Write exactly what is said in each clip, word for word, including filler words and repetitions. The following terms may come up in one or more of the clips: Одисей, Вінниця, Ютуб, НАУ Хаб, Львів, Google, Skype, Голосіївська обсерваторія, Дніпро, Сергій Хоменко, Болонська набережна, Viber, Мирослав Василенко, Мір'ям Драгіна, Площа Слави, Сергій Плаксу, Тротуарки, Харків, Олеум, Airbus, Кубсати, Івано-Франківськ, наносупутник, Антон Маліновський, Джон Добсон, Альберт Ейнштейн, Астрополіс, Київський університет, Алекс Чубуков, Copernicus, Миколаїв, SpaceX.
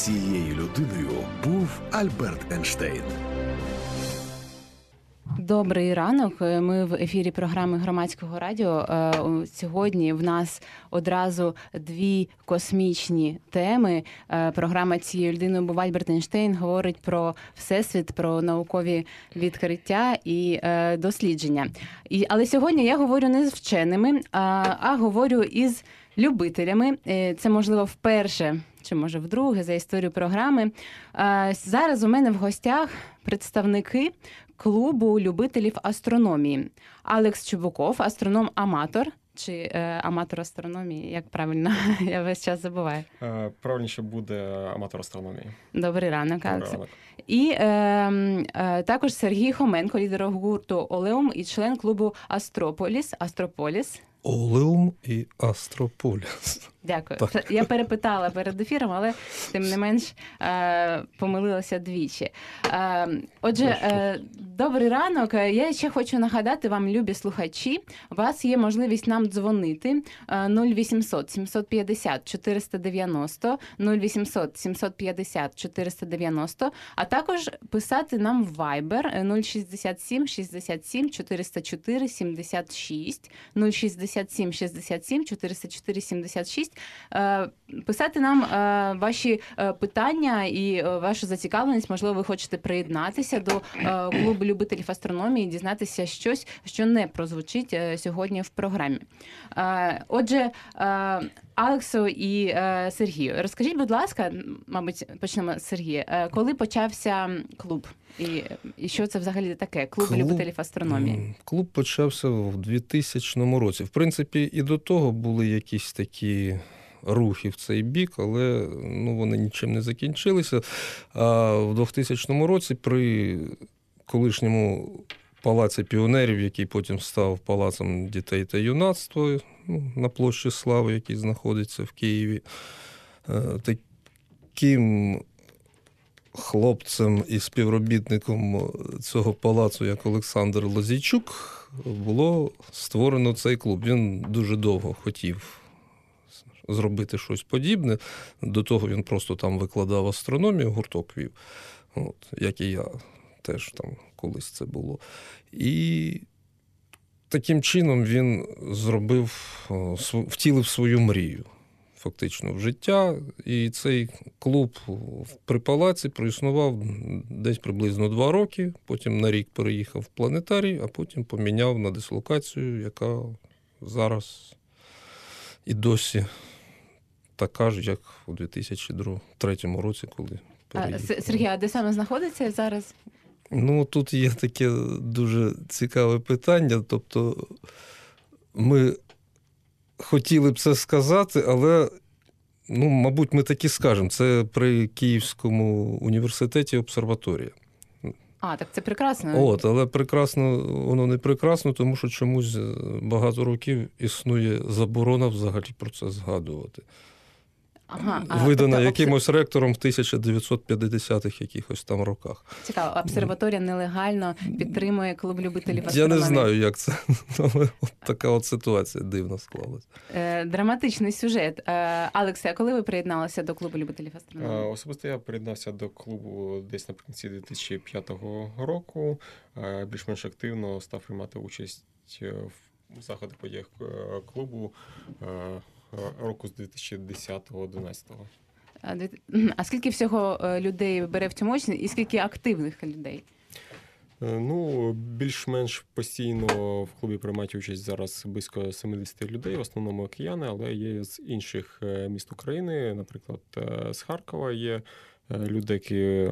Цією людиною був Альберт Ейнштейн. Добрий ранок. Ми в ефірі програми Громадського радіо. Сьогодні в нас одразу дві космічні теми. Програма «Цією людиною був Альберт Ейнштейн» говорить про всесвіт, про наукові відкриття і дослідження. І, але сьогодні я говорю не з вченими, а, а говорю із любителями. Це, можливо, вперше чи, може, вдруге за історію програми. Зараз у мене в гостях представники клубу любителів астрономії. Алекс Чубуков, астроном-аматор, чи е, аматор астрономії, як правильно, я весь час забуваю. Е, правильніше буде аматор астрономії. Добрий ранок, Алекс. І е, е, також Сергій Хоменко, лідер гурту «Олеум» і член клубу «Астрополіс». Астрополіс. Олеум і Астрополіс. Дякую. Так. Я перепитала перед ефіром, але тим не менш помилилася двічі. Отже, добрий ранок. Я ще хочу нагадати вам, любі слухачі, у вас є можливість нам дзвонити нуль вісімсот сімсот п'ятдесят чотириста дев'яносто, нуль вісімсот сімсот п'ятдесят чотириста дев'яносто, а також писати нам в Viber нуль шістдесят сім шістдесят сім чотириста чотири сімдесят шість, нуль шістдесят сім шістдесят сім чотириста чотири сімдесят шість, писати нам ваші питання і вашу зацікавленість. Можливо, ви хочете приєднатися до клубу любителів астрономії і дізнатися щось, що не прозвучить сьогодні в програмі. Отже, Алексу і Сергію, розкажіть, будь ласка, мабуть, почнемо з Сергія. Коли почався клуб? І, і що це взагалі таке? Клуб, клуб любителів астрономії? Клуб почався в двотисячному році. В принципі, і до того були якісь такі рухи в цей бік, але ну, вони нічим не закінчилися. А в двотисячному році при колишньому Палаці піонерів, який потім став Палацом дітей та юнацтва на Площі Слави, який знаходиться в Києві, таким хлопцем і співробітником цього палацу, як Олександр Лазійчук, було створено цей клуб. Він дуже довго хотів зробити щось подібне. До того він просто там викладав астрономію, гурток вів, от, як і я. Теж там колись це було. І таким чином він зробив, втілив свою мрію фактично в життя. І цей клуб при палаці проіснував десь приблизно два роки, потім на рік переїхав в планетарій, а потім поміняв на дислокацію, яка зараз і досі така ж, як у дві тисячі третьому році, коли переїхав. Сергій, а де саме знаходиться зараз? Ну, тут є таке дуже цікаве питання. Тобто, ми хотіли б це сказати, але, ну, мабуть, ми таки скажемо. Це при Київському університеті обсерваторія. А, так це прекрасно. От, але прекрасно, воно не прекрасно, тому що чомусь багато років існує заборона взагалі про це згадувати. Ага, видана тобто, якимось обсер... ректором в тисяча дев'ятсот п'ятдесятих якихось там роках. Цікаво, обсерваторія нелегально підтримує клуб любителів астрономії. Я не знаю, як це, але от така от ситуація дивно склалась. Драматичний сюжет. Алексе, а коли ви приєдналися до клубу любителів астрономії? Особисто я приєднався до клубу десь наприкінці дві тисячі п'ятого року. Більш-менш активно став приймати участь в заходах подіях клубу року з дві тисячі десятого дванадцятого. А скільки всього людей бере в цьому участь і скільки активних людей? Ну, більш-менш постійно в клубі приймають участь зараз близько сімдесят людей, в основному кияни, але є з інших міст України, наприклад, з Харкова є люди, які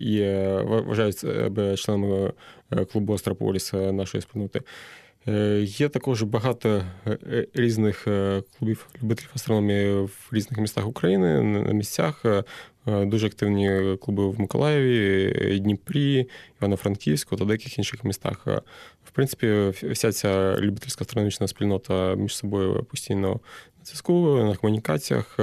є, вважають себе членами клубу «Астрополіс» нашої спільноти. Є також багато різних клубів любителів астрономії в різних містах України, на місцях. Дуже активні клуби в Миколаєві, Дніпрі, Івано-Франківську та деяких інших містах. В принципі, вся ця любительська астрономічна спільнота між собою постійно на зв'язку, на комунікаціях.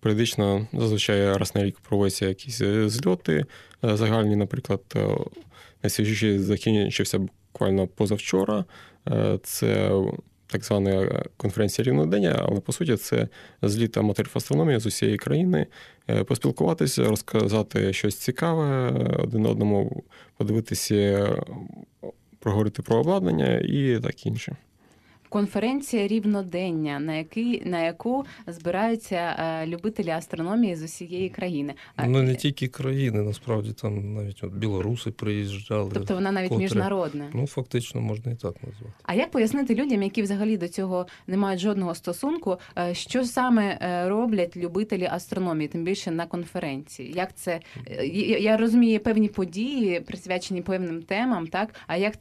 Періодично, зазвичай раз на рік проводяться якісь зльоти загальні, наприклад, найсвіжіший закінчився буквально позавчора. Це так звана конференція рівнодення, але, по суті, це зліт аматорів астрономії з усієї країни, поспілкуватися, розказати щось цікаве, один одному подивитися, проговорити про обладнання і так інше. Конференція рівнодення, на, який, на яку збираються любителі астрономії з усієї країни. Ну, не тільки країни, насправді, там навіть от білоруси приїжджали. Тобто вона навіть котре... міжнародна. Ну, фактично, можна і так назвати. А як пояснити людям, які взагалі до цього не мають жодного стосунку, що саме роблять любителі астрономії, тим більше на конференції? Як це... Я розумію, певні події, присвячені певним темам, так? А як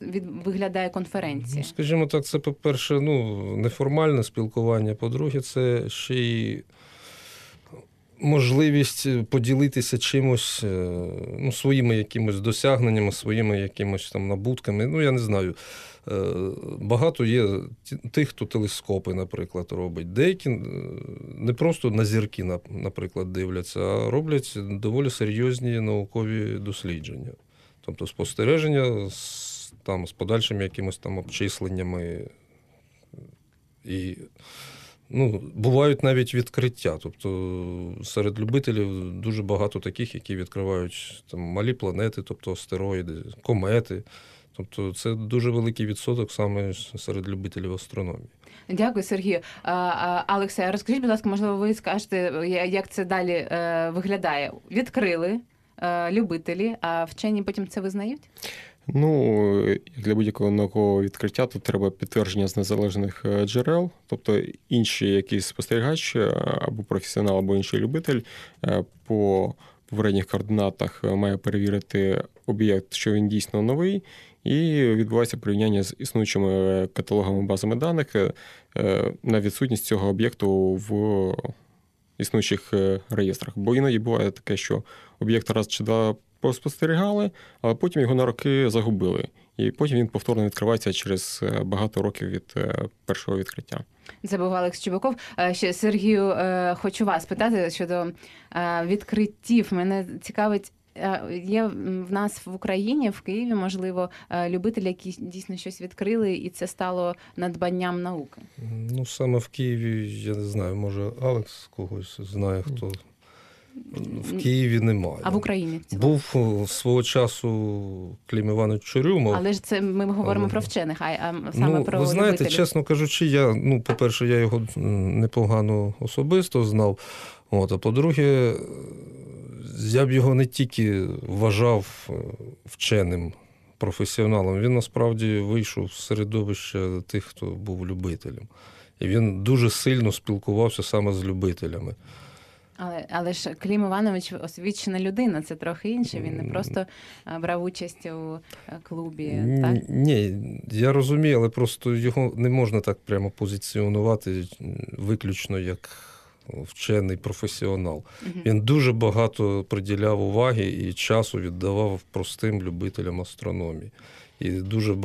виглядає конференція? Ну, скажімо так, це, по-перше, ну, неформальне спілкування, по-друге, це ще й можливість поділитися чимось, ну, своїми якимось досягненнями, своїми якимось там набутками, ну, я не знаю. Багато є тих, хто телескопи, наприклад, робить. Деякі не просто на зірки, наприклад, дивляться, а роблять доволі серйозні наукові дослідження. Тобто спостереження з, там, з подальшими якимось там обчисленнями. І, ну, бувають навіть відкриття. Тобто серед любителів дуже багато таких, які відкривають там малі планети, тобто астероїди, комети. Тобто це дуже великий відсоток саме серед любителів астрономії. Дякую, Сергію. Олексе, розкажіть, будь ласка, можливо, ви скажете, як це далі виглядає? Відкрили любителі, а вчені потім це визнають? Ну, як для будь-якого наукового відкриття, тут треба підтвердження з незалежних джерел, тобто інший якийсь спостерігач, або професіонал, або інший любитель по попередніх координатах має перевірити об'єкт, що він дійсно новий, і відбувається порівняння з існуючими каталогами базами даних на відсутність цього об'єкту в існуючих реєстрах. Бо іноді буває таке, що об'єкт раз чи два спостерігали, але потім його на роки загубили. І потім він повторно відкривається через багато років від першого відкриття. Це був Олекс Чубаков. Ще, Сергію, хочу вас питати щодо відкриттів. Мене цікавить, є в нас в Україні, в Києві, можливо, любителі, які дійсно щось відкрили, і це стало надбанням науки? Ну, саме в Києві, я не знаю, може, Олекс когось знає, хто... В Києві немає. А в Україні? Був свого часу Клім Іванович Чурюмов. Але ж це ми говоримо а, про вчених, а саме ну, про любителів. Ви знаєте, любителів. Чесно кажучи, я, ну, по-перше, я його непогано особисто знав, от, а по-друге, я б його не тільки вважав вченим професіоналом, він насправді вийшов з середовища тих, хто був любителем. І він дуже сильно спілкувався саме з любителями. Але, але ж Клім Іванович освічена людина, це трохи інше, він не просто брав участь у клубі, так? Ні, я розумію, але просто його не можна так прямо позиціонувати виключно як вчений професіонал. Угу. Він дуже багато приділяв уваги і часу віддавав простим любителям астрономії. І дуже,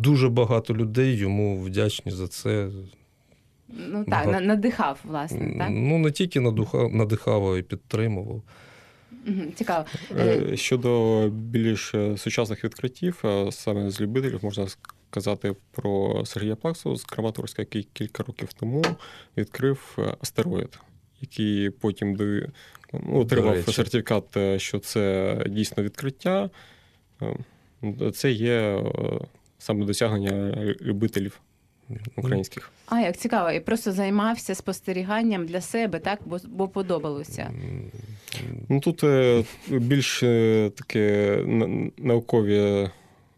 дуже багато людей йому вдячні за це. Ну так, Бага... надихав, власне, так? Ну, не тільки надихав, а й підтримував. Цікаво. Щодо більш сучасних відкриттів, саме з любителів, можна сказати про Сергія Плаксу з Краматорська, який кілька років тому відкрив астероїд, який потім до... ну, отримав сертифікат, що це дійсно відкриття. Це є саме досягнення любителів українських. А, як цікаво. І просто займався спостеріганням для себе, так? Бо, бо подобалося. Ну, тут е, більш е, таке наукові,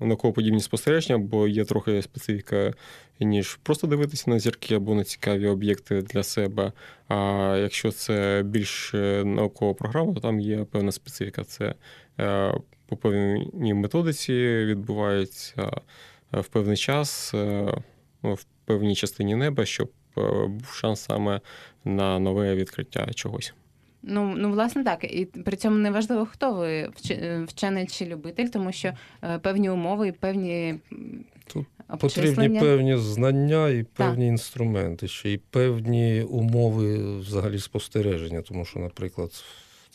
науково-подібні спостереження, бо є трохи специфіка, ніж просто дивитися на зірки або на цікаві об'єкти для себе. А якщо це більш наукова програма, то там є певна специфіка. Це е, по певній методиці відбувається в певний час, е, в певній частині неба, щоб був шанс саме на нове відкриття чогось. Ну, ну, власне, так. І при цьому не важливо, хто ви, вчений чи любитель, тому що певні умови і певні тут обчислення. Потрібні певні знання і певні так. інструменти, ще і певні умови взагалі спостереження, тому що, наприклад,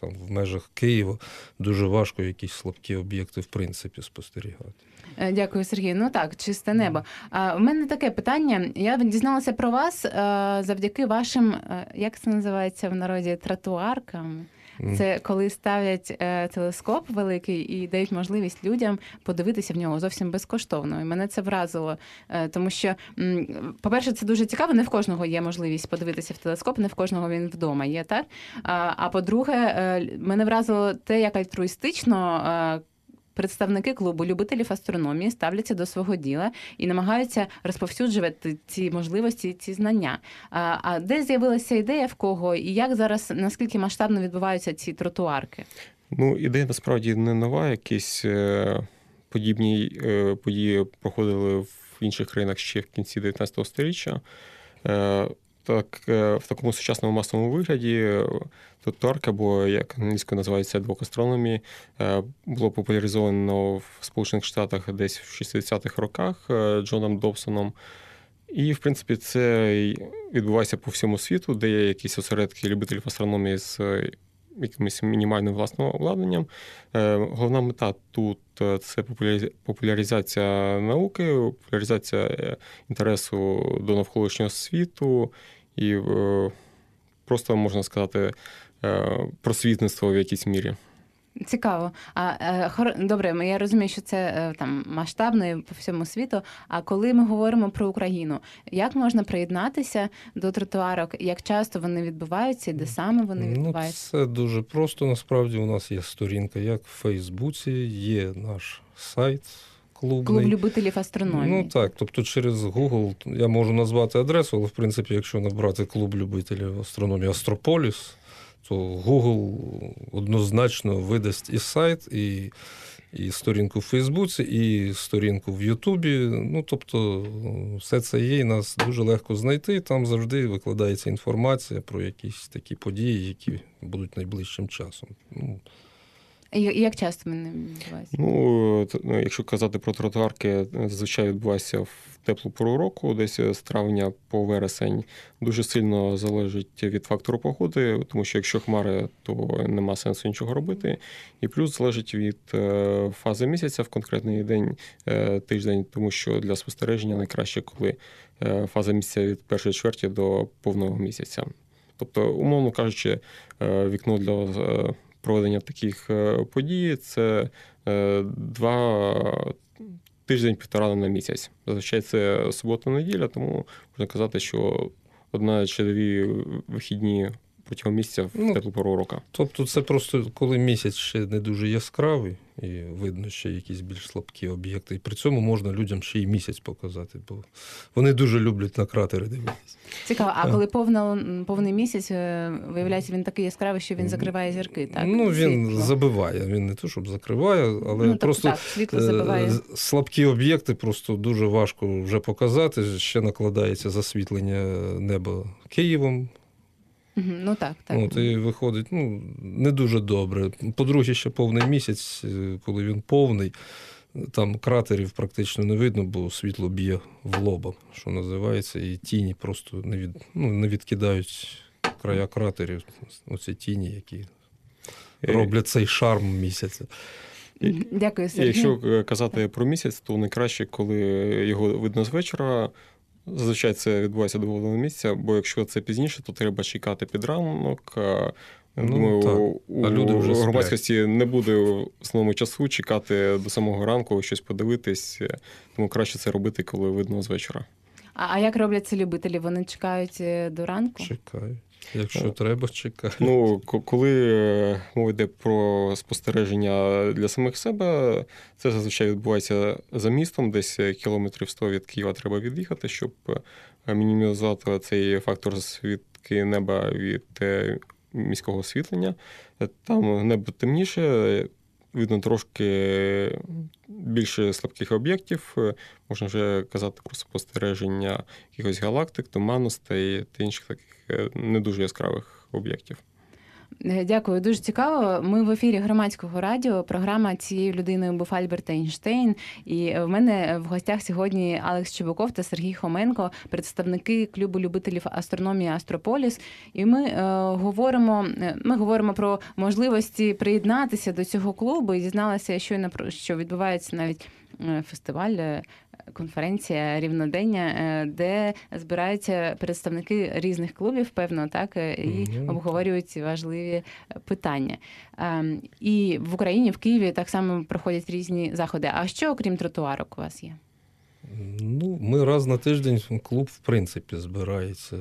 там в межах Києва дуже важко якісь слабкі об'єкти в принципі спостерігати. Дякую, Сергій. Ну так, чисте небо. А в мене таке питання. Я дізналася про вас завдяки вашим, як це називається в народі, тротуаркам. Це коли ставлять телескоп великий і дають можливість людям подивитися в нього зовсім безкоштовно. І мене це вразило, тому що, по-перше, це дуже цікаво, не в кожного є можливість подивитися в телескоп, не в кожного він вдома є, так? А по-друге, мене вразило те, як альтруїстично представники клубу любителів астрономії ставляться до свого діла і намагаються розповсюджувати ці можливості, ці знання. А де з'явилася ідея, в кого, і як зараз, наскільки масштабно відбуваються ці тротуарки? Ну, ідея насправді не нова. Якісь подібні події проходили в інших країнах ще в кінці дев'ятнадцятого сторіччя. Так, в такому сучасному масовому вигляді тротуарка, або як англійською називається адвок-астрономії, було популяризовано в Сполучених Штатах десь в шістдесятих роках Джоном Добсоном. І, в принципі, це відбувається по всьому світу, де є якісь осередки любителів астрономії з якимось мінімальним власним обладнанням. Головна мета тут – це популяризація науки, популяризація інтересу до навколишнього світу і просто, можна сказати, просвітництво в якійсь мірі. Цікаво. А добре, я розумію, що це там масштабно по всьому світу. А коли ми говоримо про Україну, як можна приєднатися до тротуарок? Як часто вони відбуваються і де саме вони відбуваються? Ну, це дуже просто. Насправді у нас є сторінка, як в Фейсбуці, є наш сайт. Клубний. Клуб любителів астрономії. Ну так, тобто через Google я можу назвати адресу, але в принципі, якщо набрати клуб любителів астрономії Астрополіс, то Google однозначно видасть і сайт, і, і сторінку в Фейсбуці, і сторінку в Ютубі. Ну, тобто, все це є, і нас дуже легко знайти. Там завжди викладається інформація про якісь такі події, які будуть найближчим часом. Ну, і як часто вони відбуваються? Ну, якщо казати про тротуарки, зазвичай відбувається в теплу пору року, десь з травня по вересень. Дуже сильно залежить від фактору погоди, тому що якщо хмари, то нема сенсу нічого робити. І плюс залежить від фази місяця в конкретний день, тиждень, тому що для спостереження найкраще, коли фаза місяця від першої чверті до повного місяця. Тобто, умовно кажучи, вікно для проведення таких подій – це два тиждень-півтора на місяць. Зазвичай це субота-неділя, тому можна казати, що одна чи дві вихідні протягом місяця в ну, теплу пору року. Тобто це просто коли місяць ще не дуже яскравий, і видно ще якісь більш слабкі об'єкти. І при цьому можна людям ще й місяць показати, бо вони дуже люблять на кратери дивитися. Цікаво, а коли повна, повний місяць, виявляється, він такий яскравий, що він закриває зірки, так? Ну, він світло забиває, він не то, щоб закриває, але ну, просто так, світло забиває. Слабкі об'єкти просто дуже важко вже показати, ще накладається засвітлення неба Києвом. Ну так, так. От, і виходить, ну, не дуже добре. По-друге, ще повний місяць, коли він повний, там кратерів практично не видно, бо світло б'є в лоба, що називається, і тіні просто не, від, ну, не відкидають края кратерів, оці тіні, які роблять цей шарм місяця. Дякую, Сергій. Якщо казати про місяць, то найкраще, коли його видно з вечора. Зазвичай це відбувається до головного місяця, бо якщо це пізніше, то треба чекати під ранок. Думаю, ну, у, у громадськості сплять. Не буде в основному часу чекати до самого ранку, щось подивитись, тому краще це робити, коли видно з вечора. А, а як роблять це любителі? Вони чекають до ранку? Чекають. Якщо ну, треба, чекають. Ну, коли мова йде про спостереження для самих себе, це зазвичай відбувається за містом, десь кілометрів сто від Києва треба від'їхати, щоб мінімізувати цей фактор засвітки неба від міського освітлення. Там небо темніше, видно трошки більше слабких об'єктів, можна вже казати про спостереження якихось галактик, туманностей та інших таких не дуже яскравих об'єктів. Дякую, дуже цікаво. Ми в ефірі Громадського радіо. Програма «Цією людиною був Альберт Ейнштейн». І в мене в гостях сьогодні Алекс Чубаков та Сергій Хоменко, представники клубу любителів астрономії «Астрополіс». І ми е, говоримо, ми говоримо про можливості приєднатися до цього клубу. І дізналася щойно, що відбувається навіть фестиваль, конференція рівнодення, де збираються представники різних клубів, певно, так, і обговорюють важливі питання. І в Україні, в Києві так само проходять різні заходи. А що, окрім тротуарок, у вас є? Ну, ми раз на тиждень клуб, в принципі, збирається.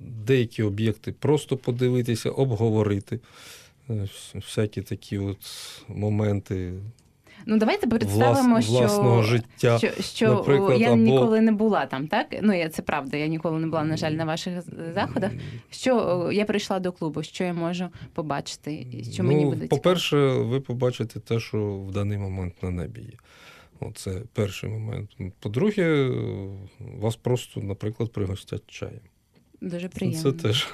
Деякі об'єкти просто подивитися, обговорити. Всякі такі от моменти. Ну, давайте представимо, Влас, власного що, життя, що, що я або... ніколи не була там, так? Ну, я, це правда, я ніколи не була, на жаль, на ваших заходах. Що я прийшла до клубу, що я можу побачити, що ну, мені буде цікаво? По-перше, ви побачите те, що в даний момент на небі є. Це перший момент. По-друге, вас просто, наприклад, пригостять чаєм. Дуже приємно. Це теж.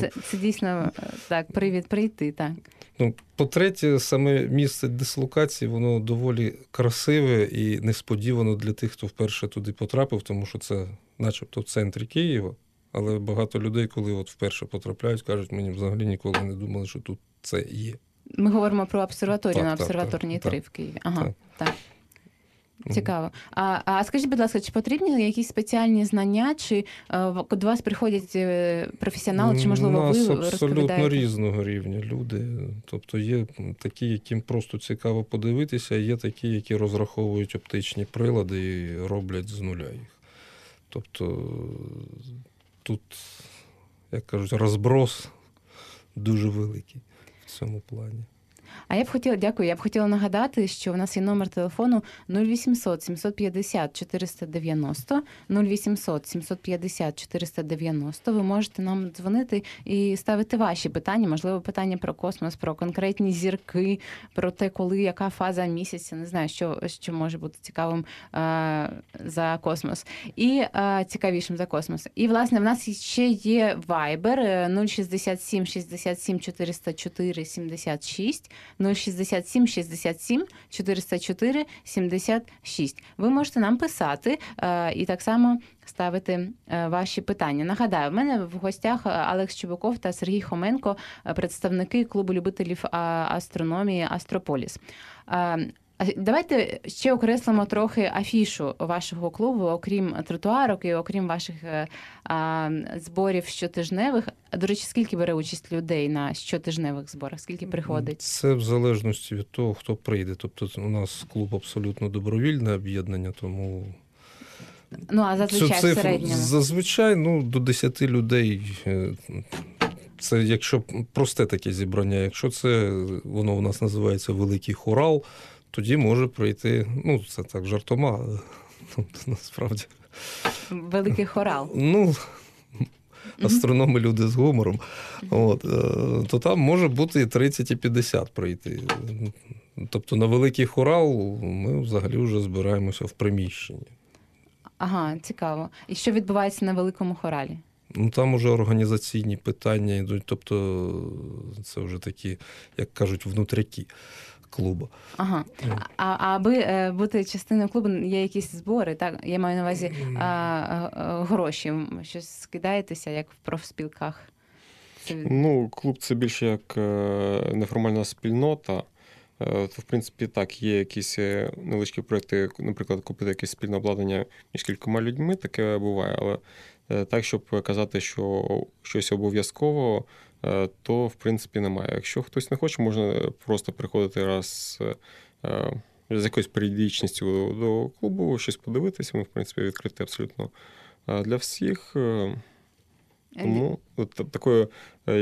Це, це дійсно так, привід прийти, так. Ну, по-третє, саме місце дислокації, воно доволі красиве і несподівано для тих, хто вперше туди потрапив, тому що це начебто в центрі Києва, але багато людей, коли от вперше потрапляють, кажуть, мені взагалі ніколи не думали, що тут це є. Ми говоримо про обсерваторію, так, на так, обсерваторній три в Києві. Ага, так. так. Цікаво. А, а скажіть, будь ласка, чи потрібні якісь спеціальні знання, чи е, до вас приходять професіонали, чи, можливо, ви розповідаєте? У нас абсолютно різного рівня люди. Тобто є такі, яким просто цікаво подивитися, а є такі, які розраховують оптичні прилади і роблять з нуля їх. Тобто тут, як кажуть, розброс дуже великий в цьому плані. А я б хотіла, дякую, я б хотіла нагадати, що в нас є номер телефону нуль вісімсот сімсот п'ятдесят чотириста дев'яносто, нуль вісімсот сімсот п'ятдесят чотириста дев'яносто. Ви можете нам дзвонити і ставити ваші питання, можливо, питання про космос, про конкретні зірки, про те, коли, яка фаза місяця, не знаю, що, що може бути цікавим а, за космос. І а, цікавішим за космос. І, власне, в нас ще є Viber нуль шістдесят сім шістдесят сім чотириста чотири сімдесят шість, нуль шістдесят сім шістдесят сім чотириста чотири сімдесят шість. Ви можете нам писати е, і так само ставити е, ваші питання. Нагадаю, в мене в гостях Алекс Чубаков та Сергій Хоменко, представники клубу любителів астрономії «Астрополіс». Е, Давайте ще окреслимо трохи афішу вашого клубу, окрім тротуарок і окрім ваших а, зборів щотижневих. До речі, скільки бере участь людей на щотижневих зборах? Скільки приходить? Це в залежності від того, хто прийде. Тобто у нас клуб абсолютно добровільне об'єднання, тому... Ну, а зазвичай в середньому? Зазвичай, ну, до десяти людей... Це якщо просте таке зібрання, якщо це, воно у нас називається «Великий хорал», тоді може прийти, ну, це так, жартома, насправді. Великий хорал. Ну, астрономи – люди з гумором. От, то там може бути і тридцять, і п'ятдесят прийти. Тобто на великий хорал ми взагалі вже збираємося в приміщенні. Ага, цікаво. І що відбувається на великому хоралі? Ну, там уже організаційні питання йдуть, тобто це вже такі, як кажуть, внутряки клубу. Ага. А аби бути частиною клубу, є якісь збори, так? Я маю на увазі а, а, гроші. Щось скидаєтеся, як в профспілках? Ну, клуб – це більше як неформальна спільнота. То, в принципі, так, є якісь невеличкі проєкти, наприклад, купити якесь спільне обладнання між кількома людьми, таке буває, але так, щоб казати, що щось обов'язково, то, в принципі, немає. Якщо хтось не хоче, можна просто приходити раз з якоюсь періодичністю до клубу, щось подивитися. Ми, в принципі, відкриті абсолютно для всіх. Тому такої,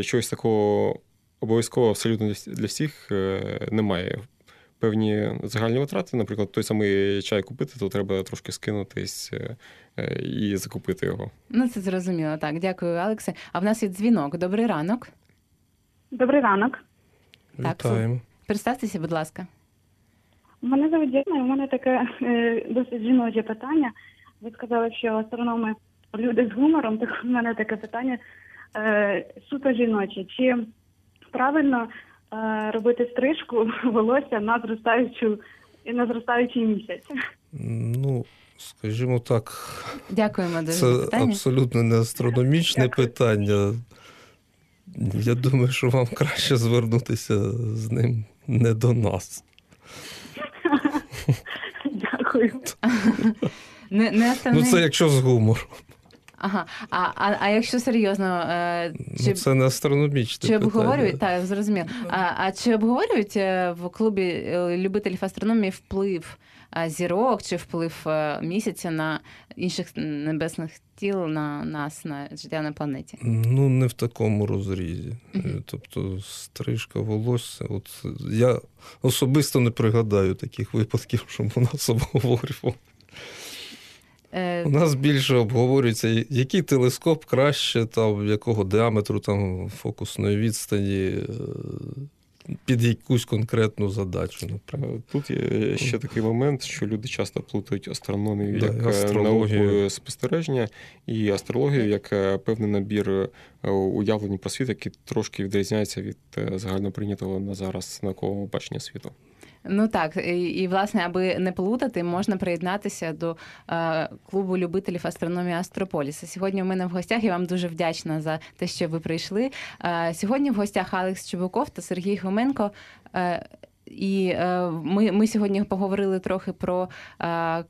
чогось такого обов'язково абсолютно для всіх немає. Певні загальні витрати, наприклад, той самий чай купити, то треба трошки скинутись і закупити його. Ну, це зрозуміло, так. Дякую, Алексе. А в нас є дзвінок. Добрий ранок. Добрий ранок. Вітаємо. Так, представтеся, будь ласка. Мене звуть Діана, і в мене таке досить жіноче питання. Ви сказали, що астрономи – люди з гумором, так в мене таке питання. е, суто жіночі. Чи правильно е, робити стрижку волосся на зростаючу на зростаючий місяць? Ну, скажімо так, дякуємо дуже. Це питання. Абсолютно не астрономічне Дякую. питання. Я думаю, що вам краще звернутися з ним не до нас. Дякую. Не, не ну, це якщо з гумором. Ага. А, а, а якщо серйозно... Чи, ну, це не астрономічне питання. Чи обговорюють? Так, зрозуміло. А, а чи обговорюють в клубі любителів астрономії вплив зірок чи вплив місяця на інших небесних тіл, на нас, на життя на планеті? Ну, не в такому розрізі. Uh-huh. Тобто стрижка волосся. От я особисто не пригадаю таких випадків, щоб у нас обговорювали. У нас більше обговорюється, який телескоп краще, там, якого діаметру, там, фокусної відстані, під якусь конкретну задачу. Наприклад. Тут є ще такий момент, що люди часто плутають астрономію да, як науку спостереження і астрологію як певний набір уявлень про світ, який трошки відрізняється від загальноприйнятого на зараз наукового бачення світу. Ну так, і, і, власне, аби не плутати, можна приєднатися до е, клубу любителів астрономії Астрополіса. Сьогодні у мене в гостях, я вам дуже вдячна за те, що ви прийшли. Е, сьогодні в гостях Алекс Чубуков та Сергій Хоменко. Е, І ми, ми сьогодні поговорили трохи про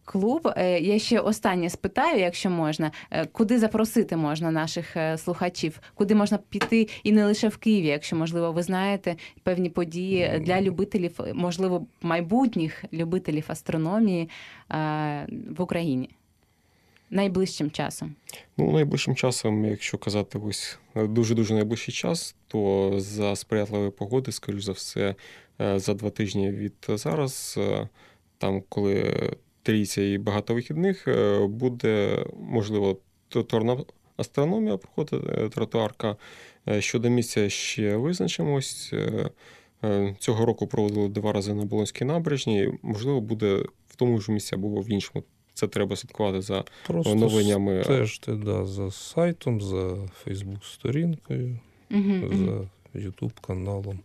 клуб. Я ще останнє спитаю, якщо можна, куди запросити можна наших слухачів? Куди можна піти і не лише в Києві, якщо, можливо, ви знаєте певні події для любителів, можливо, майбутніх любителів астрономії в Україні? Найближчим часом? Ну, найближчим часом, якщо казати ось дуже-дуже найближчий час, то за сприятливої погоди, скоріш за все, за два тижні від зараз, там, коли трійця і багато вихідних, буде, можливо, туторна астрономія проходить, тротуарка. Щодо місця ще визначимось. Цього року проводили два рази на Болонській набережні. Можливо, буде в тому ж місці або в іншому. Це треба слідкувати за просто новиннями. Стежте, да, за сайтом, за Фейсбук-сторінкою, угу, за угу. Ютуб-каналом.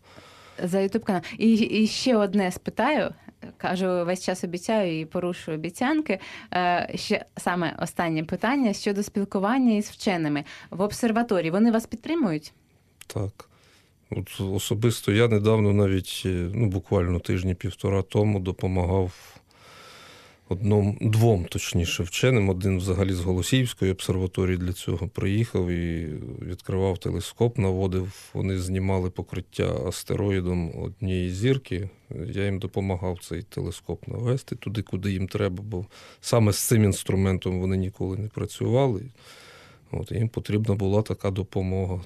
За Ютуб-канал. І, і ще одне спитаю, кажу, весь час обіцяю і порушую обіцянки. Е, ще саме останнє питання щодо спілкування із вченими. В обсерваторії вони вас підтримують? Так. От особисто я недавно навіть, ну буквально тижні-півтора тому допомагав Одном, двом, точніше, вченим. Один взагалі з Голосіївської обсерваторії для цього приїхав і відкривав телескоп, наводив. Вони знімали покриття астероїдом однієї зірки. Я їм допомагав цей телескоп навести туди, куди їм треба, бо саме з цим інструментом вони ніколи не працювали. От, їм потрібна була така допомога.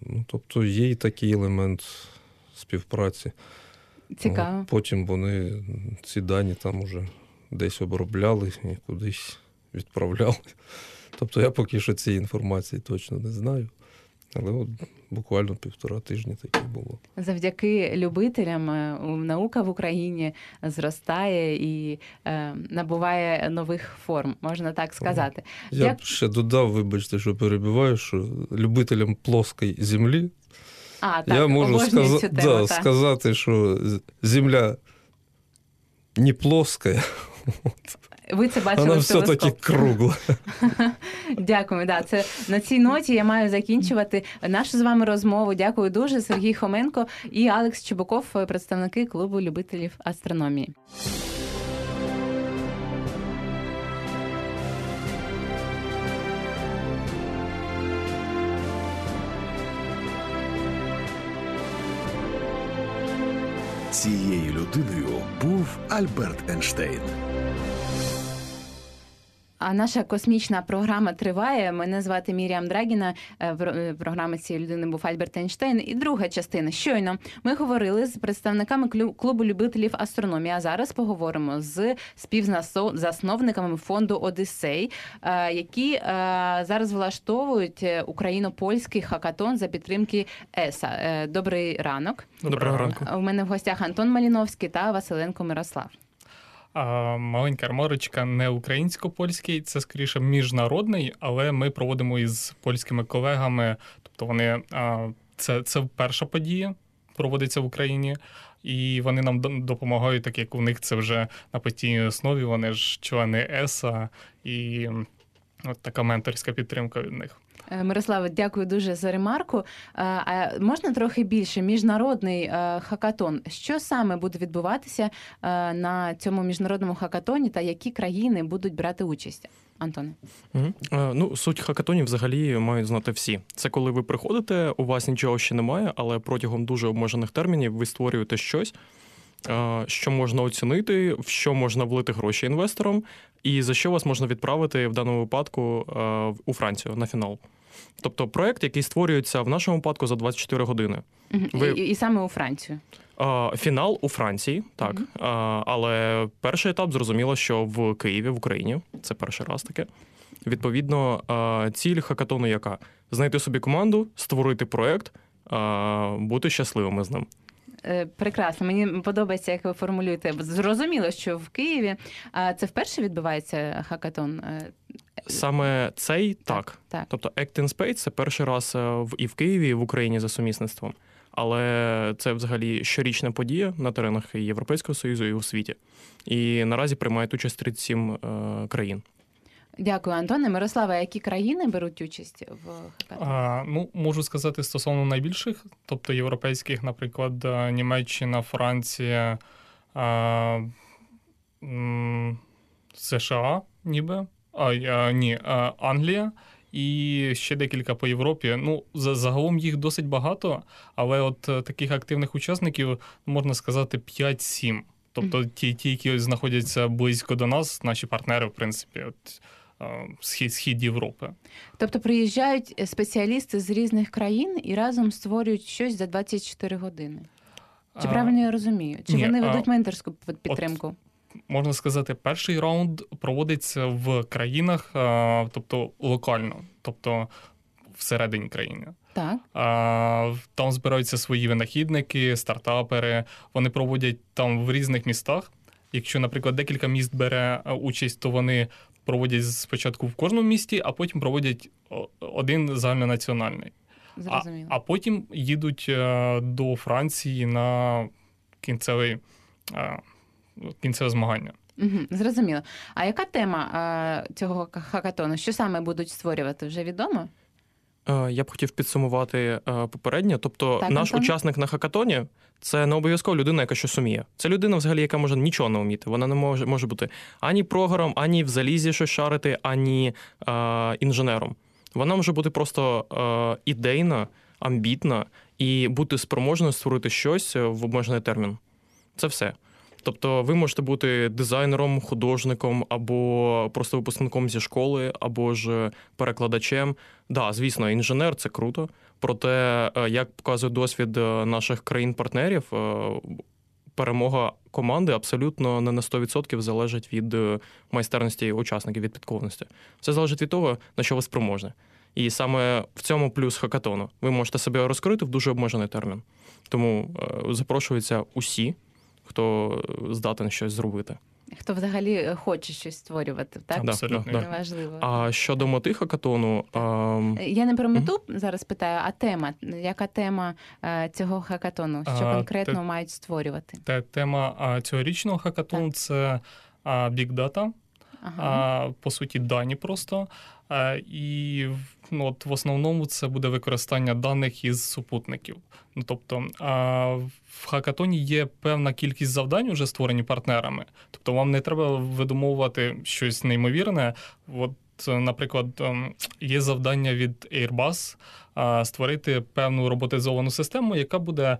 Ну, тобто є і такий елемент співпраці. Цікаво. От, потім вони ці дані там уже десь обробляли і кудись відправляли. Тобто я поки що цієї інформації точно не знаю. Але от буквально півтора тижні таке було. Завдяки любителям наука в Україні зростає і е, набуває нових форм, можна так сказати. Я Як... б ще додав, вибачте, що перебиваю, що любителям плоскої землі а, так, я можу сказ... тему, да, сказати, що земля не плоская. Ви це бачили. Вона все-таки кругла. Дякую. Да. Це на цій ноті я маю закінчувати нашу з вами розмову. Дякую дуже. Сергій Хоменко і Алекс Чубуков, представники клубу любителів астрономії. Цією людиною був Альберт Ейнштейн. А наша космічна програма триває. Мене звати Мір'ям Драгіна. В програмі «Цієї людини» був Альберт Ейнштейн. І друга частина. Щойно ми говорили з представниками клубу любителів астрономії. А зараз поговоримо з співзасновниками фонду «Одисей», які зараз влаштовують україно-польський хакатон за підтримки ЕСА. Добрий ранок. Доброго ранку. У мене в гостях Антон Маліновський та Василенко Мирослав. А маленька ремарочка, не українсько-польський, це скоріше міжнародний, але ми проводимо із польськими колегами, тобто вони це, це перша подія проводиться в Україні, і вони нам допомагають, так як у них це вже на постійній основі, вони ж члени ЕСА, і от така менторська підтримка від них. Мирославе, дякую дуже за ремарку. А можна трохи більше? Міжнародний хакатон. Що саме буде відбуватися на цьому міжнародному хакатоні та які країни будуть брати участь? Антоне. Угу. Ну, суть хакатонів взагалі мають знати всі. Це коли ви приходите, у вас нічого ще немає, але протягом дуже обмежених термінів ви створюєте щось, що можна оцінити, в що можна влити гроші інвесторам, і за що вас можна відправити в даному випадку у Францію на фінал. Тобто проєкт, який створюється в нашому випадку за двадцять чотири години. Ви... І, і саме у Францію? Фінал у Франції, так. Mm-hmm. Але перший етап, зрозуміло, що в Києві, в Україні. Це перший раз таке. Відповідно, ціль хакатону яка? Знайти собі команду, створити проєкт, бути щасливими з ним. Прекрасно. Мені подобається, як ви формулюєте. Зрозуміло, що в Києві. А це вперше відбувається хакатон? Саме цей, так. так. так. Тобто Act in Space – це перший раз в, і в Києві, і в Україні за сумісництвом. Але це взагалі щорічна подія на теренах Європейського Союзу і у світі. І наразі приймають участь тридцять сім е, країн. Дякую, Антоне. Мирослава, які країни беруть участь в хакатоні? Ну, можу сказати стосовно найбільших, тобто європейських, наприклад, Німеччина, Франція, а, м, США ніби, а, а, ні, а, Англія і ще декілька по Європі. Ну, загалом їх досить багато, але от таких активних учасників, можна сказати, п'ять-сім. Тобто ті, ті, які знаходяться близько до нас, наші партнери, в принципі, от схід, схід Європи. Тобто приїжджають спеціалісти з різних країн і разом створюють щось за двадцять чотири години. Чи правильно я розумію? Чи Ні, вони ведуть менторську підтримку? От... Можна сказати, перший раунд проводиться в країнах, тобто локально, тобто всередині країни. Так. Там збираються свої винахідники, стартапери, вони проводять там в різних містах. Якщо, наприклад, декілька міст бере участь, то вони проводять спочатку в кожному місті, а потім проводять один загальнонаціональний. А, а потім їдуть до Франції на кінцевий... кінцеве змагання. Угу, зрозуміло. А яка тема а, цього хакатону? Що саме будуть створювати? Вже відомо? Я б хотів підсумувати попереднє. Тобто так, наш Антон? Учасник на хакатоні – це не обов'язково людина, яка щось уміє. Це людина, взагалі, яка може нічого не вміти. Вона не може, може бути ані прогором, ані в залізі щось шарити, ані а, інженером. Вона може бути просто а, ідейна, амбітна і бути спроможною створити щось в обмежений термін. Це все. Тобто ви можете бути дизайнером, художником, або просто випускником зі школи, або ж перекладачем. Да, звісно, інженер – це круто. Проте, як показує досвід наших країн-партнерів, перемога команди абсолютно не на сто відсотків залежить від майстерності учасників, від підкованості. Все залежить від того, на що ви спроможні. І саме в цьому плюс хакатону. Ви можете себе розкрити в дуже обмежений термін. Тому запрошуються усі, хто здатен щось зробити. Хто взагалі хоче щось створювати, так? Абсолютно. Да, важливо. А щодо мети хакатону... А... Я не про мету mm-hmm. зараз питаю, а тема. Яка тема цього хакатону? Що конкретно а, те, мають створювати? Те, тема цьогорічного хакатону – це Big Data. Ага. По суті, дані просто. І ну, от в основному це буде використання даних із супутників. Ну, тобто в хакатоні є певна кількість завдань, вже створені партнерами. Тобто вам не треба видумувати щось неймовірне. От, наприклад, є завдання від Airbus створити певну роботизовану систему, яка буде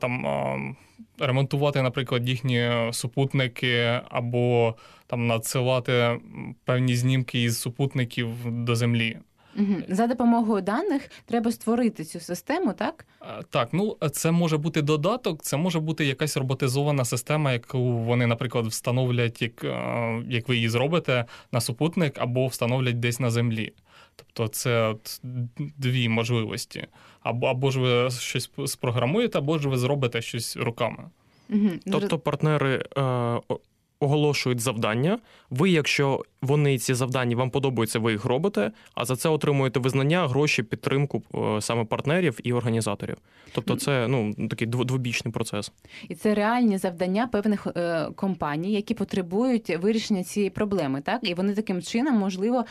там ремонтувати, наприклад, їхні супутники або там надсилати певні знімки із супутників до Землі. Угу. За допомогою даних треба створити цю систему, так? Так, ну це може бути додаток, це може бути якась роботизована система, яку вони, наприклад, встановлять, як, як ви її зробите, на супутник або встановлять десь на Землі. Тобто це от дві можливості. Або, або ж ви щось спрограмуєте, або ж ви зробите щось руками. Угу. Тобто партнери е, оголошують завдання. Ви, якщо вони ці завдання вам подобаються, ви їх робите, а за це отримуєте визнання, гроші, підтримку саме партнерів і організаторів. Тобто це, ну, такий двобічний процес. І це реальні завдання певних компаній, які потребують вирішення цієї проблеми, так? І вони таким чином, можливо,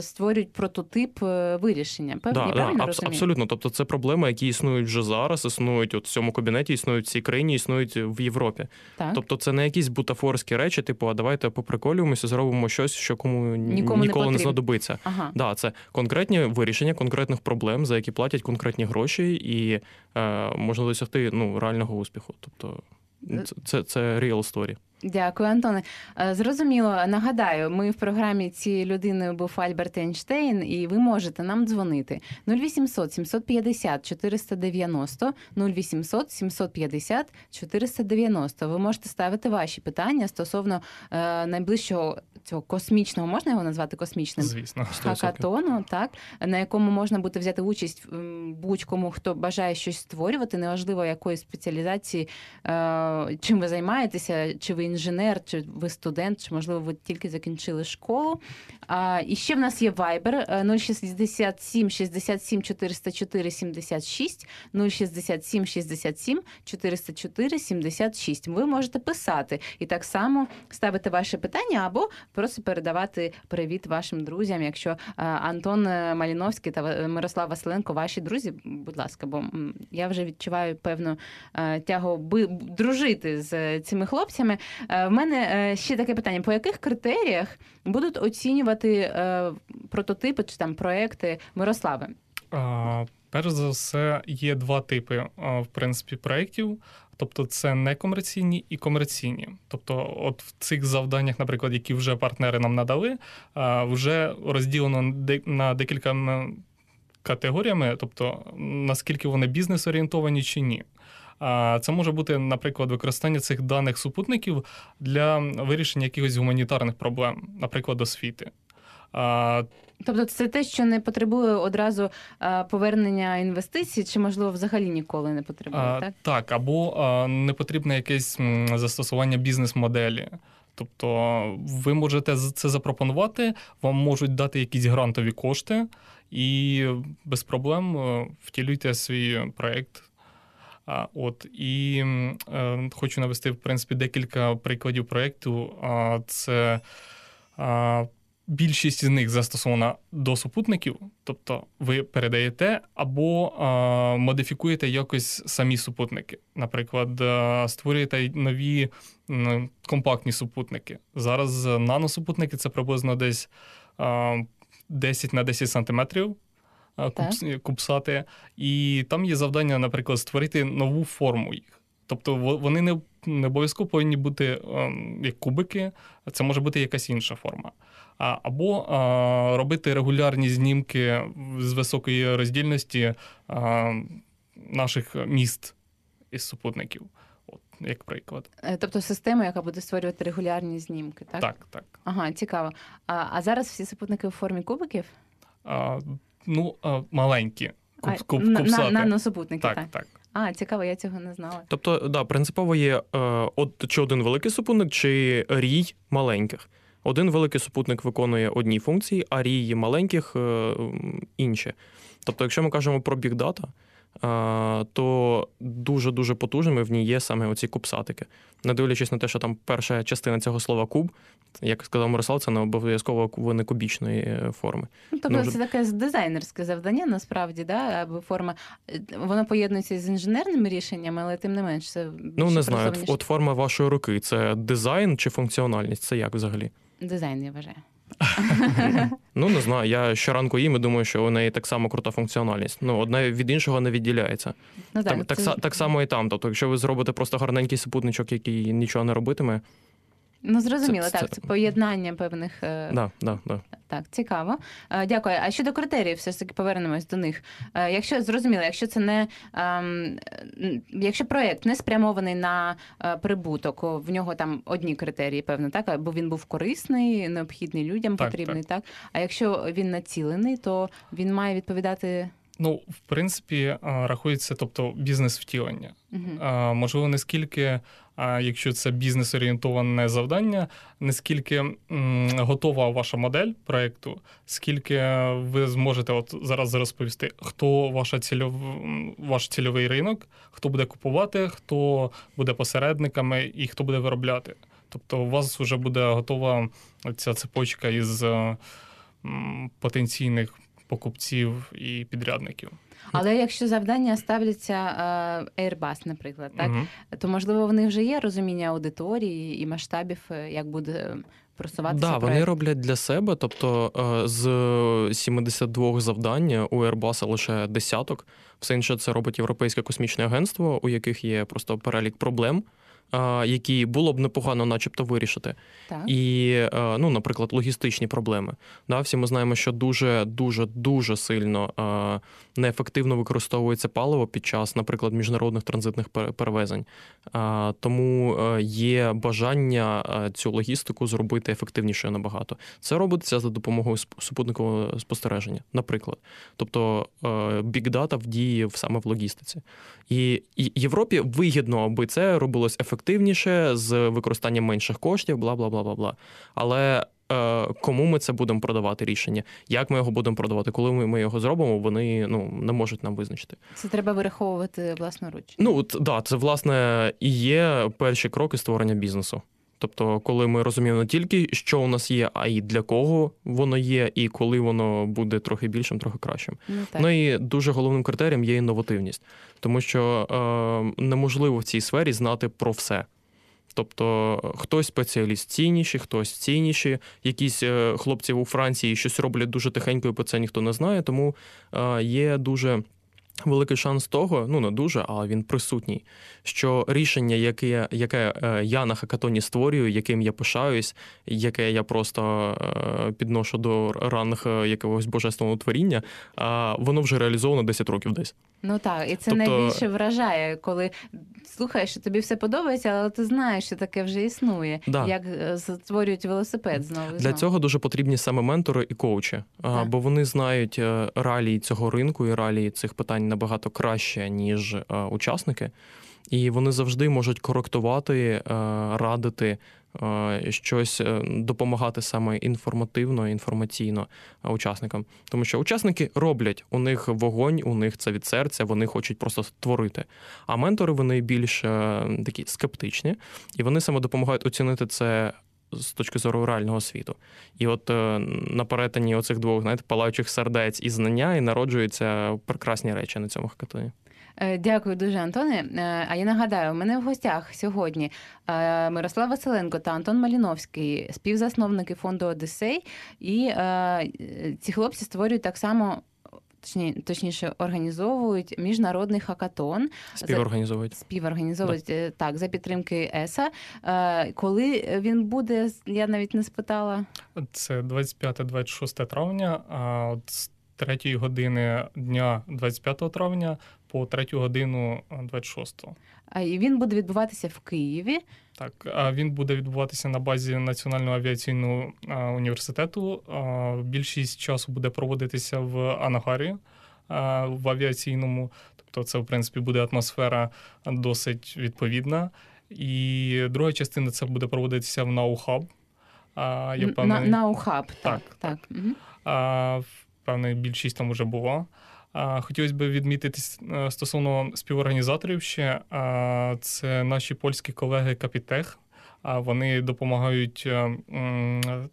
створюють прототип вирішення. Певні, да, правильно да, аб- розумію? Абсолютно. Тобто це проблеми, які існують вже зараз, існують от в цьому кабінеті, існують в цій країні, існують в Європі. Так. Тобто це не якісь бутафорські речі, типу, а давайте поприколюємося, зробимо щось, що кому нікому ніколи не, не знадобиться. Ага. Да, це конкретні вирішення конкретних проблем, за які платять конкретні гроші, і е, можна досягти, ну, реального успіху. Тобто це, це, це real story. Дякую, Антоне. Зрозуміло. Нагадаю, ми в програмі «Цією людиною був Альберт Ейнштейн», і ви можете нам дзвонити. нуль вісімсот сімсот п'ятдесят чотириста дев'яносто, нуль вісімсот сімсот п'ятдесят чотириста дев'яносто. Ви можете ставити ваші питання стосовно е, найближчого цього космічного, можна його назвати космічним? Звісно. Хакатону, так, на якому можна буде взяти участь будь-кому, хто бажає щось створювати, неважливо якої спеціалізації, е, чим ви займаєтеся, чи ви інженер, чи ви студент, чи, можливо, ви тільки закінчили школу. А, і ще в нас є Viber нуль шістдесят сім шістдесят сім чотириста чотири сімдесят шість, нуль шістдесят сім шістдесят сім чотириста чотири сімдесят шість. Ви можете писати і так само ставити ваші питання або просто передавати привіт вашим друзям. Якщо Антон Маліновський та Мирослав Василенко ваші друзі, будь ласка, бо я вже відчуваю певну тягу дружити з цими хлопцями. В мене ще таке питання. По яких критеріях будуть оцінювати прототипи чи там проекти Мирослави? А, перш за все, є два типи, в принципі, проєктів. Тобто це некомерційні і комерційні. Тобто от в цих завданнях, наприклад, які вже партнери нам надали, вже розділено на декілька категоріями, тобто наскільки вони бізнес-орієнтовані чи ні. Це може бути, наприклад, використання цих даних супутників для вирішення якихось гуманітарних проблем, наприклад, освіти. Тобто це те, що не потребує одразу повернення інвестицій, чи, можливо, взагалі ніколи не потребує, так? Так, або не потрібне якесь застосування бізнес-моделі. Тобто ви можете це запропонувати, вам можуть дати якісь грантові кошти, і без проблем втілюйте свій проєкт. А от і е, хочу навести, в принципі, декілька прикладів проєкту. А це а, більшість з них застосована до супутників, тобто ви передаєте або а, модифікуєте якось самі супутники. Наприклад, а, створюєте нові м, компактні супутники. Зараз наносупутники це приблизно десь а, десять на десять сантиметрів. Кубсати. І там є завдання, наприклад, створити нову форму їх. Тобто вони не, не обов'язково повинні бути ем, як кубики, це може бути якась інша форма. А, або е, робити регулярні знімки з високої роздільності е, наших міст із супутників. Як приклад. Тобто система, яка буде створювати регулярні знімки, так? Так, так. Ага, цікаво. А, а зараз всі супутники у формі кубиків? А, Ну, маленькі куб, куб, а, кубсати. Наносупутники, так, так. так. А, цікаво, я цього не знала. Тобто, да, принципово є от, чи один великий супутник, чи рій маленьких. Один великий супутник виконує одні функції, а рій маленьких – інші. Тобто, якщо ми кажемо про бігдата, то дуже-дуже потужними в ній є саме оці кубсатики. Не дивлячись на те, що там перша частина цього слова «куб», як сказав Мирослав, це не обов'язково вони кубічної форми. Ну, тобто ну, це вже... таке дизайнерське завдання, насправді, да? Аби форма... Воно поєднується з інженерними рішеннями, але тим не менш це... Ну, не знаю, от, от форма вашої руки – це дизайн чи функціональність? Це як взагалі? Дизайн, я вважаю. Ну, не знаю, я щоранку їм і думаю, що у неї так само крута функціональність. Ну, одне від іншого не відділяється. Ну, так, так, це... так, так само і там. Тобто, якщо ви зробите просто гарненький супутничок, який нічого не робитиме. Ну, зрозуміло, це, так, це... це поєднання певних... Да, да, да. Так, цікаво. Дякую. А щодо критеріїв, все ж таки повернемось до них. Якщо, зрозуміло, якщо це не... Якщо проєкт не спрямований на прибуток, в нього там одні критерії, певно, так? Бо він був корисний, необхідний людям, так, потрібний, так. так? А якщо він націлений, то він має відповідати... Ну, в принципі, рахується, тобто, бізнес-втілення. Угу. Можливо, не скільки якщо це бізнес-орієнтоване завдання, наскільки готова ваша модель проєкту, скільки ви зможете от зараз розповісти, хто ваша цільов... ваш цільовий ринок, хто буде купувати, хто буде посередниками і хто буде виробляти. Тобто у вас вже буде готова ця цепочка із потенційних покупців і підрядників. Але якщо завдання ставляться Airbus, наприклад, так, угу. то, можливо, в них вже є розуміння аудиторії і масштабів, як буде просуватися проєкт? Да, так, вони роблять для себе, тобто з сімдесят два завдань у Airbus лише десяток. Все інше це робить Європейське космічне агентство, у яких є просто перелік проблем, які було б непогано начебто вирішити. Так. І, ну, наприклад, логістичні проблеми. Да, всі ми знаємо, що дуже-дуже-дуже сильно неефективно використовується паливо під час, наприклад, міжнародних транзитних перевезень. Тому є бажання цю логістику зробити ефективнішою набагато. Це робиться за допомогою супутникового спостереження, наприклад. Тобто, бігдата в дії саме в логістиці. І Європі вигідно, аби це робилось ефективно, ефективніше, з використанням менших коштів, бла-бла-бла-бла-бла. Але е, кому ми це будемо продавати рішення? Як ми його будемо продавати? Коли ми, ми його зробимо, вони ну, не можуть нам визначити. Це треба вираховувати власноруч. Ну, так, да, це, власне, і є перші кроки створення бізнесу. Тобто, коли ми розуміємо не тільки, що у нас є, а й для кого воно є, і коли воно буде трохи більшим, трохи кращим. Ну, ну і дуже головним критерієм є інновативність. Тому що е, неможливо в цій сфері знати про все. Тобто, хтось спеціаліст цінніший, хтось цінніший. Якісь е, хлопці у Франції щось роблять дуже тихенько, і про це ніхто не знає. Тому е, є дуже... великий шанс того, ну не дуже, але він присутній, що рішення, яке, яке я на хакатоні створюю, яким я пишаюсь, яке я просто підношу до ранг якогось божественного творіння, воно вже реалізовано десять років десь. Ну так, і це тобто... найбільше вражає, коли слухаєш, що тобі все подобається, але ти знаєш, що таке вже існує, да. як створюють велосипед знову. Для знову. Цього дуже потрібні саме ментори і коучі, так. бо вони знають реалії цього ринку і реалії цих питань набагато краще, ніж е, учасники. І вони завжди можуть коректувати, е, радити, е, щось е, допомагати саме інформативно, інформаційно учасникам. Тому що учасники роблять, у них вогонь, у них це від серця, вони хочуть просто творити. А ментори, вони більш е, такі скептичні, і вони саме допомагають оцінити це з точки зору реального світу. І от е, на перетині оцих двох, знаєте, палаючих сердець і знання, і народжуються прекрасні речі на цьому хакатоні. Дякую дуже, Антоне. А я нагадаю, у мене в гостях сьогодні Мирослав Василенко та Антон Маліновський, співзасновники фонду «Одисей». І е, ці хлопці створюють так само, точні, точніше, організовують міжнародний хакатон. Співорганізовують. За, співорганізовують, да. так, за підтримки ЕСА. Е, коли він буде, я навіть не спитала. Це двадцять п'яте - двадцять шосте травня, а от з третьої години дня двадцять п'ятого травня по третю годину двадцять шостого. А і він буде відбуватися в Києві? Так, він буде відбуватися на базі Національного авіаційного університету. Більшість часу буде проводитися в ангарі, в авіаційному. Тобто це, в принципі, буде атмосфера досить відповідна. І друга частина – це буде проводитися в Наухаб. Певний... Наухаб, так. так, так. так. Певна більшість там вже була. Хотілося б відмітити стосовно співорганізаторів ще. Це наші польські колеги Kapitech. Вони допомагають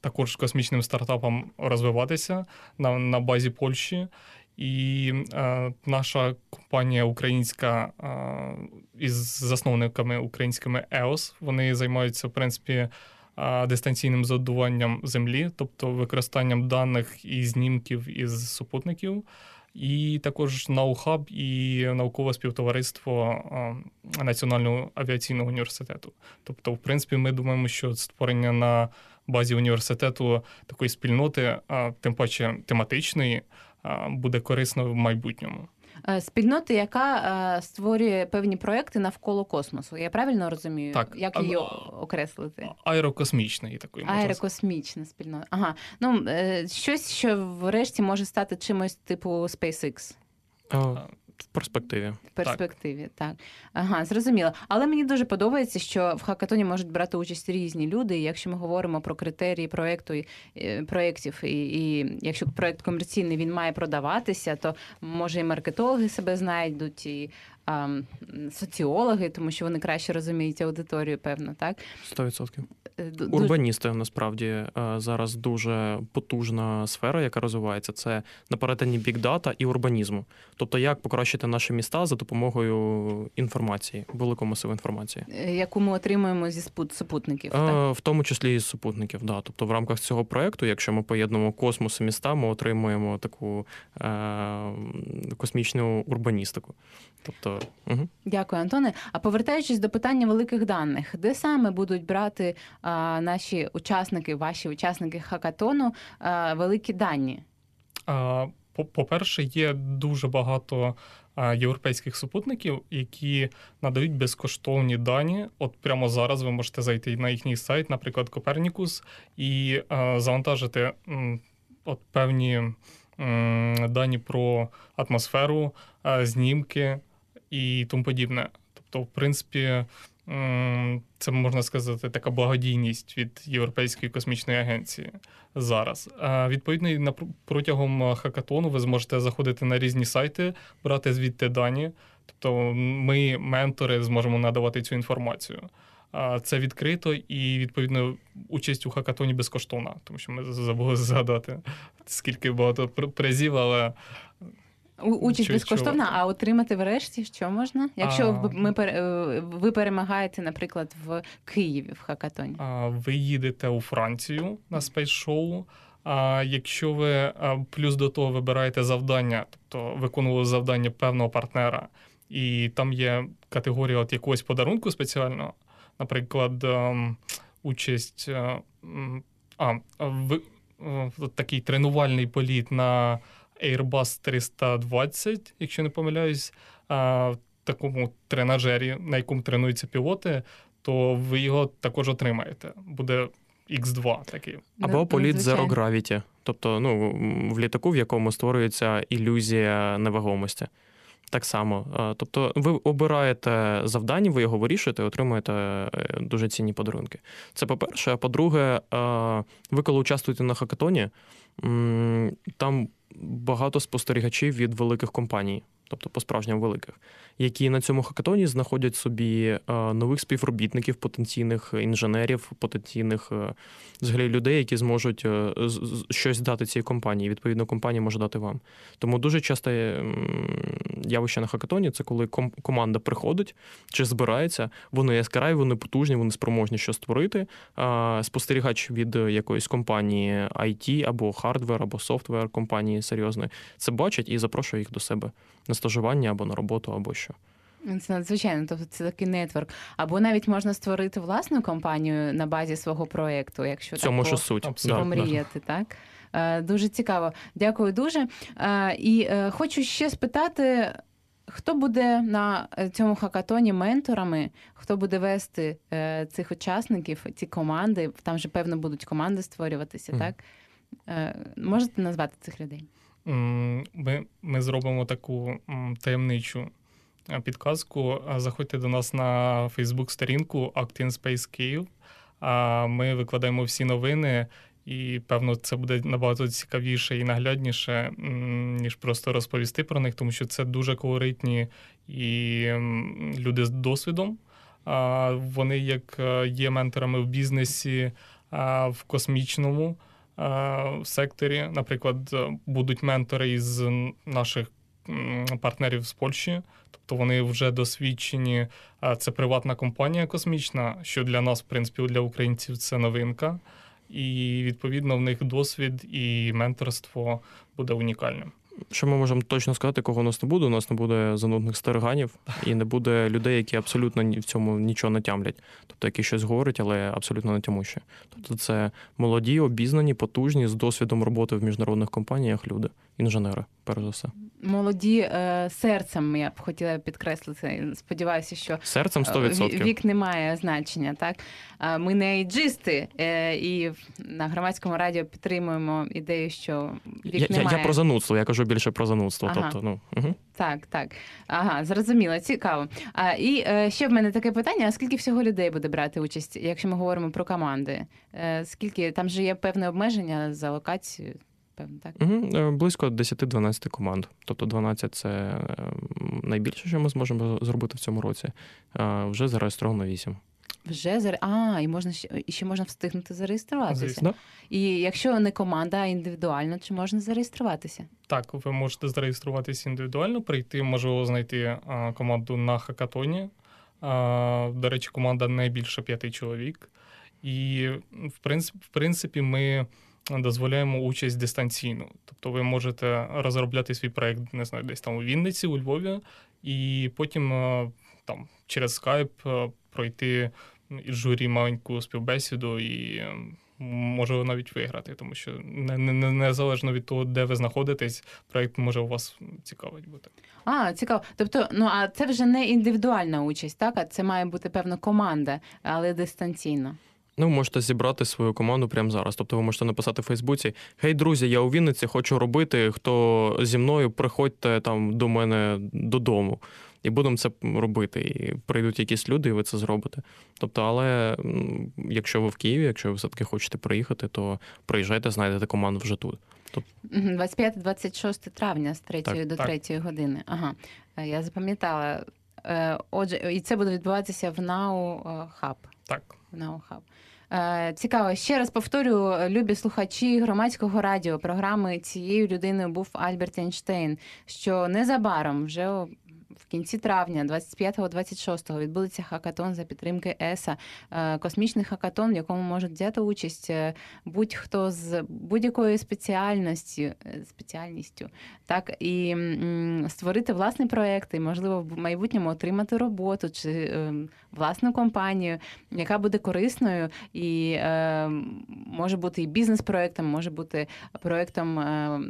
також космічним стартапам розвиватися на базі Польщі. І наша компанія українська із засновниками українськими і о ес, вони займаються, в принципі, дистанційним задуванням Землі, тобто використанням даних і знімків із супутників. І також Наухаб і наукове співтовариство Національного авіаційного університету. Тобто, в принципі, ми думаємо, що створення на базі університету такої спільноти, тим паче тематичної, буде корисно в майбутньому. Спільнота, яка створює певні проекти навколо космосу. Я правильно розумію? Так. Як її окреслити? Аерокосмічна. Такої Аерокосмічна спільнота. Ага. Ну, щось, що врешті може стати чимось типу SpaceX. А, В перспективі. В перспективі, так. так. Ага, зрозуміло. Але мені дуже подобається, що в хакатоні можуть брати участь різні люди. І якщо ми говоримо про критерії проєкту, проєктів, і, і якщо проєкт комерційний, він має продаватися, то, може, і маркетологи себе знайдуть, і а, соціологи, тому що вони краще розуміють аудиторію, певно, так? Сто відсотків. Урбаністи, насправді, зараз дуже потужна сфера, яка розвивається. Це на перетині бікдата і урбанізму. Тобто, як покращити наші міста за допомогою інформації, великого масиву інформації. Яку ми отримуємо зі супутників, так? В тому числі і з супутників, да. Тобто, в рамках цього проєкту, якщо ми поєднуємо космос і міста, ми отримуємо таку е- космічну урбаністику. Тобто, угу. Дякую, Антоне. А повертаючись до питання великих даних, де саме будуть брати наші учасники, ваші учасники хакатону, великі дані? По-перше, є дуже багато європейських супутників, які надають безкоштовні дані. От прямо зараз ви можете зайти на їхній сайт, наприклад, Copernicus, і завантажити от певні дані про атмосферу, знімки і тому подібне. Тобто, в принципі, це, можна сказати, така благодійність від Європейської космічної агенції зараз. Відповідно, протягом хакатону ви зможете заходити на різні сайти, брати звідти дані. Тобто ми, ментори, зможемо надавати цю інформацію. Це відкрито і, відповідно, участь у хакатоні безкоштовна, тому що ми забули згадати, скільки багато призів, але... Участь чого, безкоштовна, чого? А отримати врешті що можна? Якщо а, ми, ви перемагаєте, наприклад, в Києві в хакатоні. Ви їдете у Францію на спейс-шоу. А якщо ви плюс до того вибираєте завдання, тобто виконували завдання певного партнера, і там є категорія от якогось подарунку спеціального, наприклад, участь а, в, такий тренувальний політ на Airbus триста двадцять, якщо не помиляюсь, в такому тренажері, на якому тренуються пілоти, то ви його також отримаєте. Буде ікс два такий. Або політ Zero Gravity. Тобто, ну, в літаку, в якому створюється ілюзія невагомості. Так само. Тобто ви обираєте завдання, ви його вирішуєте, отримуєте дуже цінні подарунки. Це по-перше. А по-друге, ви коли участвуєте на хакатоні, там багато спостерігачів від великих компаній, тобто по-справжньому великих, які на цьому хакатоні знаходять собі нових співробітників, потенційних інженерів, потенційних взагалі людей, які зможуть щось дати цій компанії. Відповідно, компанія може дати вам. Тому дуже часто явище на хакатоні – це коли ком- команда приходить чи збирається, вони яскраві, вони потужні, вони спроможні щось створити. Спостерігач від якоїсь компанії ай ті або хардвер, або софтвер компанії серйозної це бачить і запрошує їх до себе на стажування або на роботу, або що. Це надзвичайно, тобто це такий нетворк. Або навіть можна створити власну компанію на базі свого проєкту, якщо цьому так по- помріяти, да, так? Да. Дуже цікаво. Дякую дуже. І хочу ще спитати, хто буде на цьому хакатоні менторами, хто буде вести цих учасників, ці команди, там же, певно, будуть команди створюватися, mm. так? Можете назвати цих людей? Ми, ми зробимо таку таємничу підказку. Заходьте до нас на Facebook-сторінку Act in Space Київ. Ми викладаємо всі новини, і, певно, це буде набагато цікавіше і наглядніше, ніж просто розповісти про них, тому що це дуже колоритні і люди з досвідом. Вони, як є менторами в бізнесі, в космічному секторі, наприклад, будуть ментори із наших партнерів з Польщі, тобто вони вже досвідчені, це приватна компанія космічна, що для нас, в принципі, для українців це новинка, і, відповідно, в них досвід і менторство буде унікальним. Що ми можемо точно сказати, кого у нас не буде? У нас не буде занудних стариганів і не буде людей, які абсолютно в цьому нічого не тямлять. Тобто, які щось говорять, але абсолютно не тямущі. Тобто це молоді, обізнані, потужні, з досвідом роботи в міжнародних компаніях люди. інженери, перш за все. Молоді е, серцем, я б хотіла підкреслити. Сподіваюся, що серцем сто відсотків. Вік не має значення. Так? Ми не ейджисти, е, і на Громадському радіо підтримуємо ідею, що вік я, не я, має. Я про занудство, я кажу більше про занудство. Ага. Тобто, ну, угу. Так, так. Ага, зрозуміло, цікаво. А, і е, ще в мене таке питання, а скільки всього людей буде брати участь, якщо ми говоримо про команди? Е, скільки, там же є певне обмеження за локацією? Так. Угу. Близько десять-дванадцять команд. Тобто дванадцять – це найбільше, що ми зможемо зробити в цьому році. Вже зареєстровано вісім. Вже зар... А, і можна ще... ще можна встигнути зареєструватися. Звісно. І якщо не команда, а індивідуально, чи можна зареєструватися? Так, ви можете зареєструватися індивідуально, прийти, можливо, знайти команду на хакатоні. До речі, команда не більше п'яти чоловік. І, в принципі, ми дозволяємо участь дистанційно. Тобто ви можете розробляти свій проєкт, не знаю, десь там у Вінниці, у Львові, і потім там через Skype пройти із журі маленьку співбесіду і, може, навіть виграти, тому що незалежно від того, де ви знаходитесь, проєкт може у вас цікавить бути. А, цікаво. Тобто, ну, а це вже не індивідуальна участь, так? А це має бути, певно, команда, але дистанційно. Ну, ви можете зібрати свою команду прямо зараз. Тобто ви можете написати в Фейсбуці: «Хей, друзі, я у Вінниці, хочу робити, хто зі мною, приходьте там до мене додому». І будемо це робити. І прийдуть якісь люди, і ви це зробите. Тобто, але якщо ви в Києві, якщо ви все-таки хочете приїхати, то приїжджайте, знайдете команду вже тут. Тобто... двадцять п'яте - двадцять шосте травня з третьої так, до так. третьої години. Ага, я запам'ятала. Отже, і це буде відбуватися в НАУ Хаб. Так. НАУ Хаб. Цікаво. Ще раз повторю, любі слухачі Громадського радіо, програми «Цією людиною був Альберт Ейнштейн», що незабаром, вже в кінці травня, двадцять п'ятого - двадцять шостого, відбудеться хакатон за підтримки ЕСА. Космічний хакатон, в якому можуть взяти участь будь-хто з будь-якою спеціальності, спеціальністю, так, і створити власний проєкт, і, можливо, в майбутньому отримати роботу чи власну компанію, яка буде корисною і може бути і бізнес-проєктом, може бути проєктом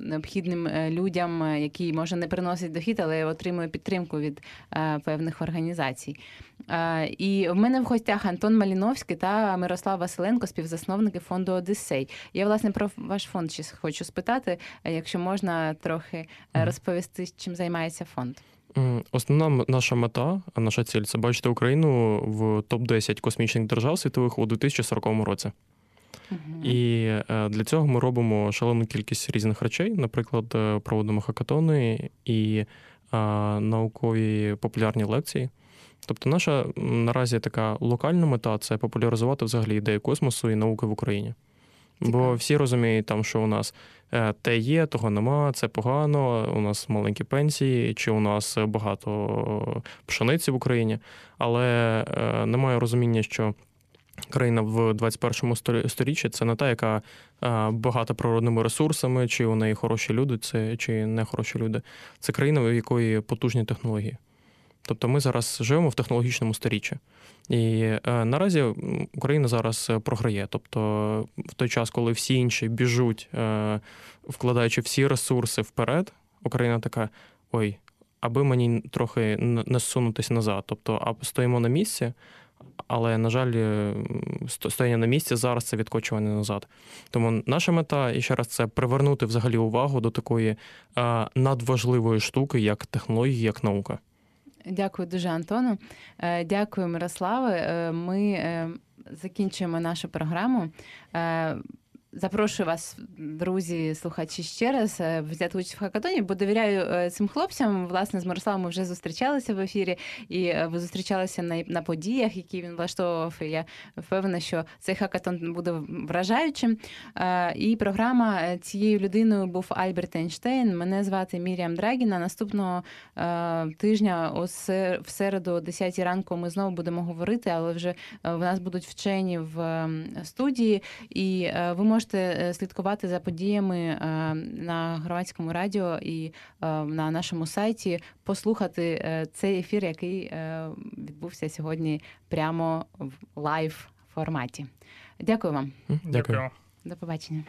необхідним людям, який, може, не приносить дохід, але отримує підтримку від е, певних організацій. Е, і в мене в гостях Антон Маліновський та Мирослав Василенко, співзасновники фонду «Одисей». Я, власне, про ваш фонд ще хочу спитати, якщо можна трохи розповісти, чим займається фонд. Основна наша мета, наша ціль – це бачити Україну в топ десять космічних держав світових у дві тисячі сороковому році. Угу. І для цього ми робимо шалену кількість різних речей, наприклад, проводимо хакатони і наукові популярні лекції. Тобто наша наразі така локальна мета – це популяризувати взагалі ідею космосу і науки в Україні. Цікаво. Бо всі розуміють, там, що у нас те є, того нема, це погано, у нас маленькі пенсії, чи у нас багато пшениці в Україні. Але немає розуміння, що країна в двадцять першому сторіччі – це не та, яка багата природними ресурсами, чи у неї хороші люди, це, чи не хороші люди. Це країна, в якої потужні технології. Тобто ми зараз живемо в технологічному сторіччі. І е, наразі Україна зараз програє. Тобто в той час, коли всі інші біжуть, е, вкладаючи всі ресурси вперед, Україна така: ой, аби мені трохи не сунутися назад. Тобто стоїмо на місці, але, на жаль, стояння на місці зараз – це відкочування назад. Тому наша мета, і ще раз, це привернути взагалі увагу до такої е, надважливої штуки, як технології, як наука. Дякую дуже, Антону. Дякую, Мирославе. Ми закінчуємо нашу програму. Запрошую вас, друзі, слухачі, ще раз взяти участь в хакатоні, бо довіряю цим хлопцям. Власне, з Мирославом ми вже зустрічалися в ефірі, і ви зустрічалися на, на подіях, які він влаштовував. І я впевнена, що цей хакатон буде вражаючим. І програма «Цією людиною був Альберт Ейнштейн». Мене звати Мір'ям Драгіна. Наступного тижня в середу о десятій ранку ми знову будемо говорити, але вже в нас будуть вчені в студії, і ви можете Можете слідкувати за подіями на Громадському радіо і на нашому сайті, послухати цей ефір, який відбувся сьогодні прямо в лайв-форматі. Дякую вам. Дякую. До побачення.